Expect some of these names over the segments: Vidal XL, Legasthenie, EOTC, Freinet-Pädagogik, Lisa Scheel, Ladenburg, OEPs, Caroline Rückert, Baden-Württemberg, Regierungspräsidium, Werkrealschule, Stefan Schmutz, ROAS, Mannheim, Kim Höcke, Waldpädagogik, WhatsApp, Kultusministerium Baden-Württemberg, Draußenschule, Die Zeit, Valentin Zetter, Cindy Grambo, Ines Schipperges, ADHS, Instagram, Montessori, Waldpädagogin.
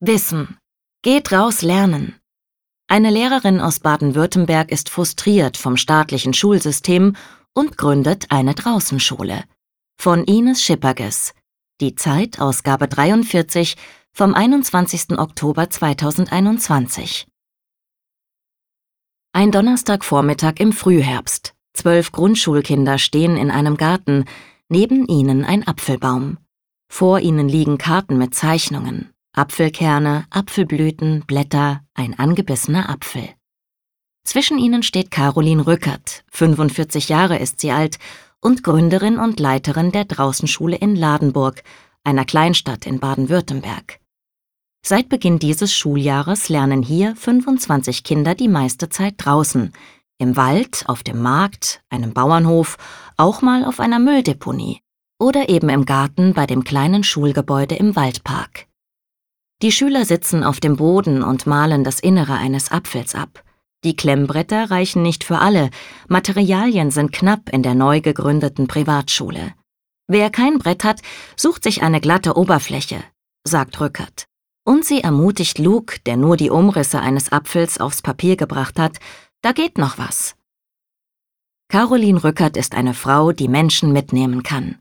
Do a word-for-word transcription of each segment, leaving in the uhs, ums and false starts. Wissen. Geht raus lernen. Eine Lehrerin aus Baden-Württemberg ist frustriert vom staatlichen Schulsystem und gründet eine Draußenschule. Von Ines Schipperges. Die Zeit, Ausgabe dreiundvierzig, vom einundzwanzigsten Oktober zweitausendeinundzwanzig. Ein Donnerstagvormittag im Frühherbst. Zwölf Grundschulkinder stehen in einem Garten, neben ihnen ein Apfelbaum. Vor ihnen liegen Karten mit Zeichnungen. Apfelkerne, Apfelblüten, Blätter, ein angebissener Apfel. Zwischen ihnen steht Caroline Rückert, fünfundvierzig Jahre ist sie alt und Gründerin und Leiterin der Draußenschule in Ladenburg, einer Kleinstadt in Baden-Württemberg. Seit Beginn dieses Schuljahres lernen hier fünfundzwanzig Kinder die meiste Zeit draußen, im Wald, auf dem Markt, einem Bauernhof, auch mal auf einer Mülldeponie oder eben im Garten bei dem kleinen Schulgebäude im Waldpark. Die Schüler sitzen auf dem Boden und malen das Innere eines Apfels ab. Die Klemmbretter reichen nicht für alle, Materialien sind knapp in der neu gegründeten Privatschule. Wer kein Brett hat, sucht sich eine glatte Oberfläche, sagt Rückert. Und sie ermutigt Luke, der nur die Umrisse eines Apfels aufs Papier gebracht hat, da geht noch was. Caroline Rückert ist eine Frau, die Menschen mitnehmen kann.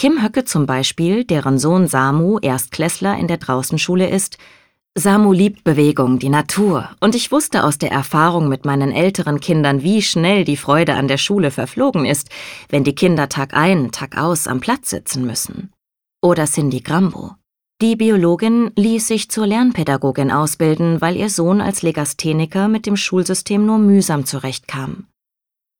Kim Höcke zum Beispiel, deren Sohn Samu Erstklässler in der Draußenschule ist. Samu liebt Bewegung, die Natur, und ich wusste aus der Erfahrung mit meinen älteren Kindern, wie schnell die Freude an der Schule verflogen ist, wenn die Kinder Tag ein, Tag aus am Platz sitzen müssen. Oder Cindy Grambo. Die Biologin ließ sich zur Lernpädagogin ausbilden, weil ihr Sohn als Legastheniker mit dem Schulsystem nur mühsam zurechtkam.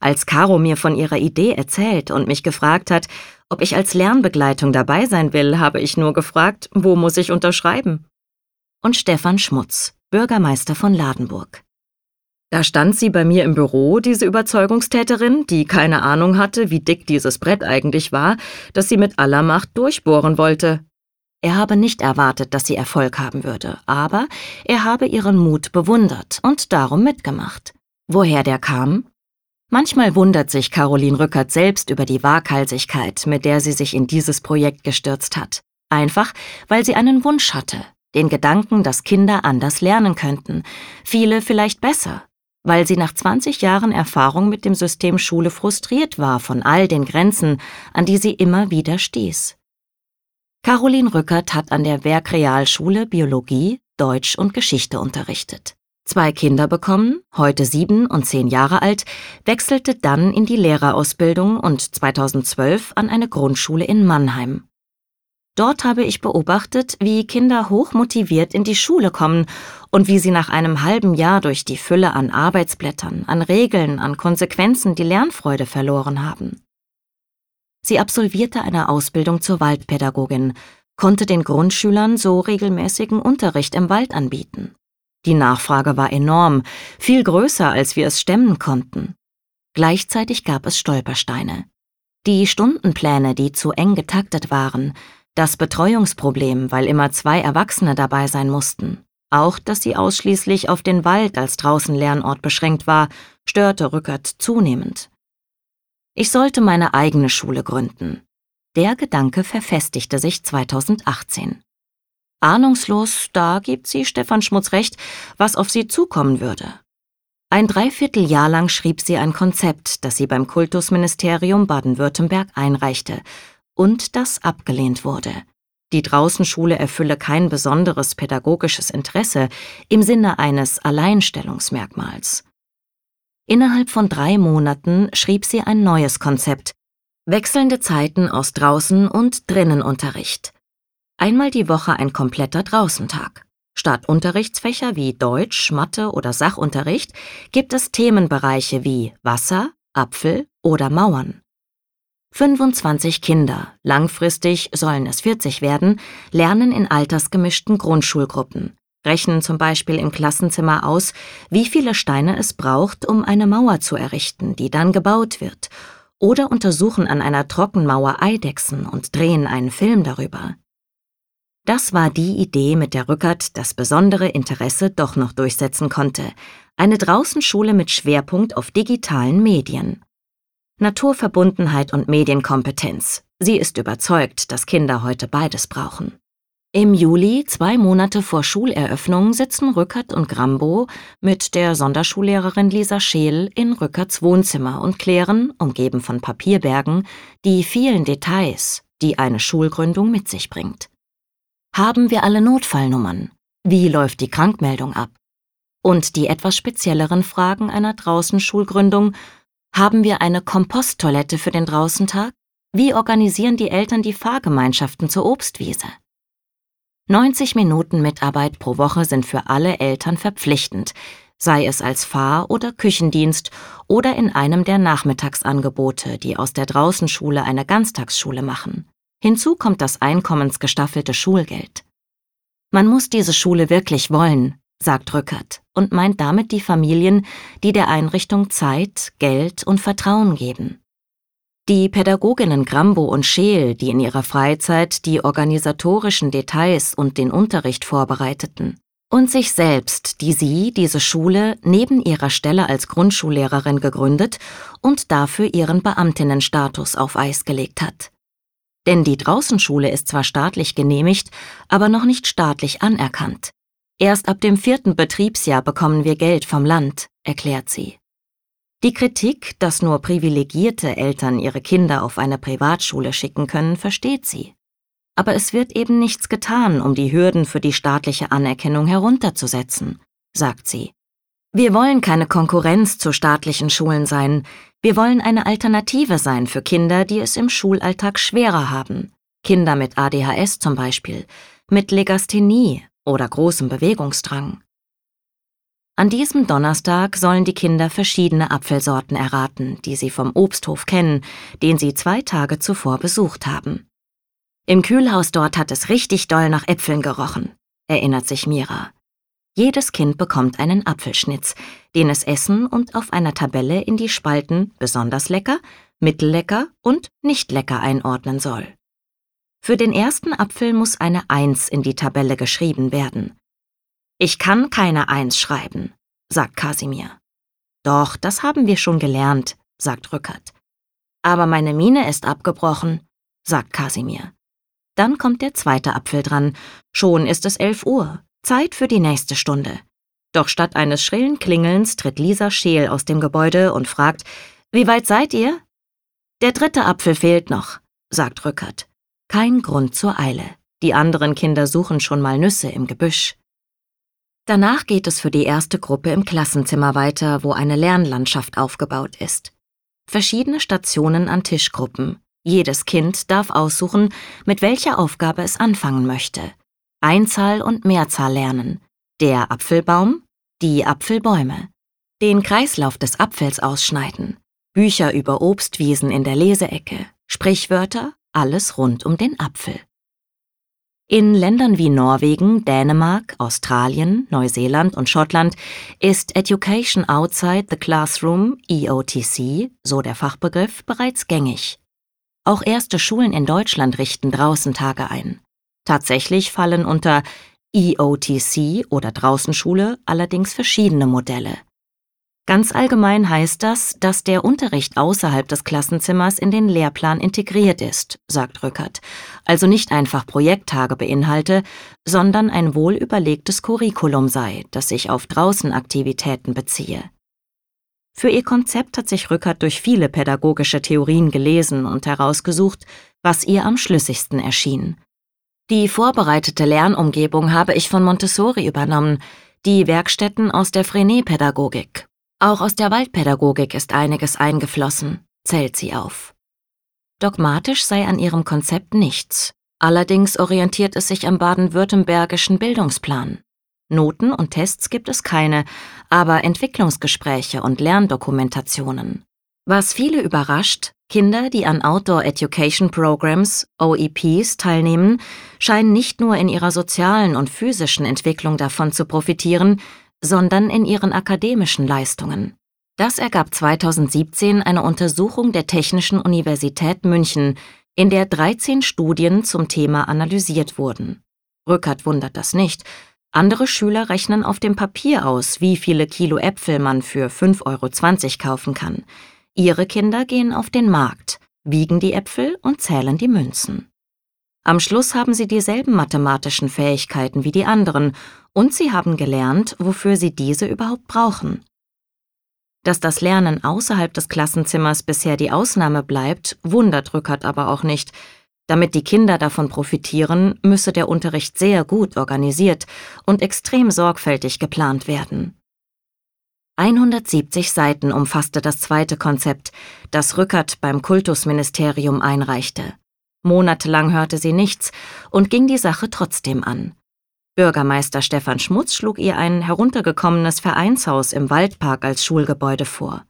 Als Caro mir von ihrer Idee erzählt und mich gefragt hat, ob ich als Lernbegleitung dabei sein will, habe ich nur gefragt, wo muss ich unterschreiben? Und Stefan Schmutz, Bürgermeister von Ladenburg. Da stand sie bei mir im Büro, diese Überzeugungstäterin, die keine Ahnung hatte, wie dick dieses Brett eigentlich war, das sie mit aller Macht durchbohren wollte. Er habe nicht erwartet, dass sie Erfolg haben würde, aber er habe ihren Mut bewundert und darum mitgemacht. Woher der kam? Manchmal wundert sich Caroline Rückert selbst über die Waghalsigkeit, mit der sie sich in dieses Projekt gestürzt hat. Einfach, weil sie einen Wunsch hatte, den Gedanken, dass Kinder anders lernen könnten, viele vielleicht besser, weil sie nach zwanzig Jahren Erfahrung mit dem System Schule frustriert war von all den Grenzen, an die sie immer wieder stieß. Caroline Rückert hat an der Werkrealschule Biologie, Deutsch und Geschichte unterrichtet. Zwei Kinder bekommen, heute sieben und zehn Jahre alt, wechselte dann in die Lehrerausbildung und zweitausendzwölf an eine Grundschule in Mannheim. Dort habe ich beobachtet, wie Kinder hochmotiviert in die Schule kommen und wie sie nach einem halben Jahr durch die Fülle an Arbeitsblättern, an Regeln, an Konsequenzen die Lernfreude verloren haben. Sie absolvierte eine Ausbildung zur Waldpädagogin, konnte den Grundschülern so regelmäßigen Unterricht im Wald anbieten. Die Nachfrage war enorm, viel größer, als wir es stemmen konnten. Gleichzeitig gab es Stolpersteine. Die Stundenpläne, die zu eng getaktet waren, das Betreuungsproblem, weil immer zwei Erwachsene dabei sein mussten, auch, dass sie ausschließlich auf den Wald als Draußenlernort beschränkt war, störte Rückert zunehmend. Ich sollte meine eigene Schule gründen. Der Gedanke verfestigte sich zweitausendachtzehn. Ahnungslos, da gibt sie Stefan Schmutz recht, was auf sie zukommen würde. Ein Dreivierteljahr lang schrieb sie ein Konzept, das sie beim Kultusministerium Baden-Württemberg einreichte und das abgelehnt wurde. Die Draußenschule erfülle kein besonderes pädagogisches Interesse im Sinne eines Alleinstellungsmerkmals. Innerhalb von drei Monaten schrieb sie ein neues Konzept, wechselnde Zeiten aus Draußen- und Drinnenunterricht. Einmal die Woche ein kompletter Draußentag. Statt Unterrichtsfächer wie Deutsch, Mathe oder Sachunterricht gibt es Themenbereiche wie Wasser, Apfel oder Mauern. fünfundzwanzig Kinder, langfristig sollen es vierzig werden, lernen in altersgemischten Grundschulgruppen, rechnen zum Beispiel im Klassenzimmer aus, wie viele Steine es braucht, um eine Mauer zu errichten, die dann gebaut wird, oder untersuchen an einer Trockenmauer Eidechsen und drehen einen Film darüber. Das war die Idee, mit der Rückert das besondere Interesse doch noch durchsetzen konnte. Eine Draußenschule mit Schwerpunkt auf digitalen Medien. Naturverbundenheit und Medienkompetenz. Sie ist überzeugt, dass Kinder heute beides brauchen. Im Juli, zwei Monate vor Schuleröffnung, sitzen Rückert und Grambo mit der Sonderschullehrerin Lisa Scheel in Rückerts Wohnzimmer und klären, umgeben von Papierbergen, die vielen Details, die eine Schulgründung mit sich bringt. Haben wir alle Notfallnummern? Wie läuft die Krankmeldung ab? Und die etwas spezielleren Fragen einer Draußenschulgründung: Haben wir eine Komposttoilette für den Draußentag? Wie organisieren die Eltern die Fahrgemeinschaften zur Obstwiese? neunzig Minuten Mitarbeit pro Woche sind für alle Eltern verpflichtend, sei es als Fahr- oder Küchendienst oder in einem der Nachmittagsangebote, die aus der Draußenschule eine Ganztagsschule machen. Hinzu kommt das einkommensgestaffelte Schulgeld. Man muss diese Schule wirklich wollen, sagt Rückert und meint damit die Familien, die der Einrichtung Zeit, Geld und Vertrauen geben. Die Pädagoginnen Grambo und Scheel, die in ihrer Freizeit die organisatorischen Details und den Unterricht vorbereiteten, und sich selbst, die sie, diese Schule, neben ihrer Stelle als Grundschullehrerin gegründet und dafür ihren Beamtinnenstatus auf Eis gelegt hat. Denn die Draußenschule ist zwar staatlich genehmigt, aber noch nicht staatlich anerkannt. Erst ab dem vierten Betriebsjahr bekommen wir Geld vom Land, erklärt sie. Die Kritik, dass nur privilegierte Eltern ihre Kinder auf eine Privatschule schicken können, versteht sie. Aber es wird eben nichts getan, um die Hürden für die staatliche Anerkennung herunterzusetzen, sagt sie. Wir wollen keine Konkurrenz zu staatlichen Schulen sein. Wir wollen eine Alternative sein für Kinder, die es im Schulalltag schwerer haben. Kinder mit A D H S zum Beispiel, mit Legasthenie oder großem Bewegungsdrang. An diesem Donnerstag sollen die Kinder verschiedene Apfelsorten erraten, die sie vom Obsthof kennen, den sie zwei Tage zuvor besucht haben. Im Kühlhaus dort hat es richtig doll nach Äpfeln gerochen, erinnert sich Mira. Jedes Kind bekommt einen Apfelschnitz, den es essen und auf einer Tabelle in die Spalten besonders lecker, mittellecker und nicht lecker einordnen soll. Für den ersten Apfel muss eine Eins in die Tabelle geschrieben werden. Ich kann keine Eins schreiben, sagt Kasimir. Doch, das haben wir schon gelernt, sagt Rückert. Aber meine Miene ist abgebrochen, sagt Kasimir. Dann kommt der zweite Apfel dran. Schon ist es elf Uhr, Zeit für die nächste Stunde. Doch statt eines schrillen Klingelns tritt Lisa Scheel aus dem Gebäude und fragt, wie weit seid ihr? Der dritte Apfel fehlt noch, sagt Rückert. Kein Grund zur Eile. Die anderen Kinder suchen schon mal Nüsse im Gebüsch. Danach geht es für die erste Gruppe im Klassenzimmer weiter, wo eine Lernlandschaft aufgebaut ist. Verschiedene Stationen an Tischgruppen. Jedes Kind darf aussuchen, mit welcher Aufgabe es anfangen möchte. Einzahl und Mehrzahl lernen. Der Apfelbaum, die Apfelbäume. Den Kreislauf des Apfels ausschneiden. Bücher über Obstwiesen in der Leseecke. Sprichwörter, alles rund um den Apfel. In Ländern wie Norwegen, Dänemark, Australien, Neuseeland und Schottland ist Education Outside the Classroom, E O T C, so der Fachbegriff, bereits gängig. Auch erste Schulen in Deutschland richten Draußentage ein. Tatsächlich fallen unter E O T C oder Draußenschule allerdings verschiedene Modelle. Ganz allgemein heißt das, dass der Unterricht außerhalb des Klassenzimmers in den Lehrplan integriert ist, sagt Rückert, also nicht einfach Projekttage beinhalte, sondern ein wohlüberlegtes Curriculum sei, das sich auf Draußenaktivitäten beziehe. Für ihr Konzept hat sich Rückert durch viele pädagogische Theorien gelesen und herausgesucht, was ihr am schlüssigsten erschien. Die vorbereitete Lernumgebung habe ich von Montessori übernommen, die Werkstätten aus der Freinet-Pädagogik. Auch aus der Waldpädagogik ist einiges eingeflossen, zählt sie auf. Dogmatisch sei an ihrem Konzept nichts. Allerdings orientiert es sich am baden-württembergischen Bildungsplan. Noten und Tests gibt es keine, aber Entwicklungsgespräche und Lerndokumentationen. Was viele überrascht: Kinder, die an Outdoor Education Programs, O E Ps, teilnehmen, scheinen nicht nur in ihrer sozialen und physischen Entwicklung davon zu profitieren, sondern in ihren akademischen Leistungen. Das ergab zweitausendsiebzehn eine Untersuchung der Technischen Universität München, in der dreizehn Studien zum Thema analysiert wurden. Rückert wundert das nicht. Andere Schüler rechnen auf dem Papier aus, wie viele Kilo Äpfel man für fünf Euro zwanzig kaufen kann. Ihre Kinder gehen auf den Markt, wiegen die Äpfel und zählen die Münzen. Am Schluss haben sie dieselben mathematischen Fähigkeiten wie die anderen und sie haben gelernt, wofür sie diese überhaupt brauchen. Dass das Lernen außerhalb des Klassenzimmers bisher die Ausnahme bleibt, wundert Rückert aber auch nicht. Damit die Kinder davon profitieren, müsse der Unterricht sehr gut organisiert und extrem sorgfältig geplant werden. hundertsiebzig Seiten umfasste das zweite Konzept, das Rückert beim Kultusministerium einreichte. Monatelang hörte sie nichts und ging die Sache trotzdem an. Bürgermeister Stefan Schmutz schlug ihr ein heruntergekommenes Vereinshaus im Waldpark als Schulgebäude vor.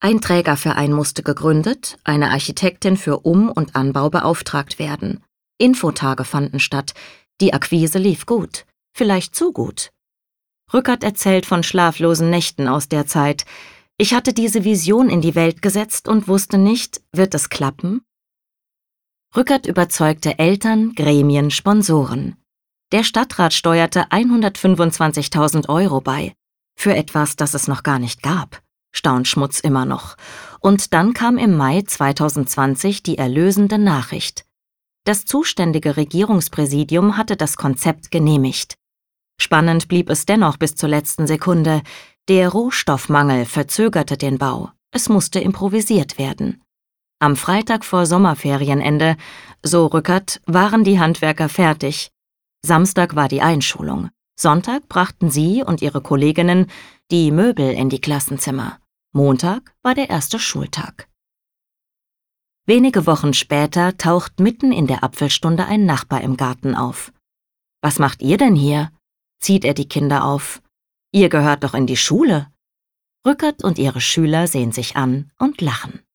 Ein Trägerverein musste gegründet, eine Architektin für Um- und Anbau beauftragt werden. Infotage fanden statt, die Akquise lief gut, vielleicht zu gut. Rückert erzählt von schlaflosen Nächten aus der Zeit. Ich hatte diese Vision in die Welt gesetzt und wusste nicht, wird es klappen? Rückert überzeugte Eltern, Gremien, Sponsoren. Der Stadtrat steuerte hundertfünfundzwanzigtausend Euro bei. Für etwas, das es noch gar nicht gab, staunt Schmutz immer noch. Und dann kam im Mai zweitausendzwanzig die erlösende Nachricht. Das zuständige Regierungspräsidium hatte das Konzept genehmigt. Spannend blieb es dennoch bis zur letzten Sekunde. Der Rohstoffmangel verzögerte den Bau. Es musste improvisiert werden. Am Freitag vor Sommerferienende, so Rückert, waren die Handwerker fertig. Samstag war die Einschulung. Sonntag brachten sie und ihre Kolleginnen die Möbel in die Klassenzimmer. Montag war der erste Schultag. Wenige Wochen später taucht mitten in der Apfelstunde ein Nachbar im Garten auf. Was macht ihr denn hier? Zieht er die Kinder auf. Ihr gehört doch in die Schule. Rückert und ihre Schüler sehen sich an und lachen.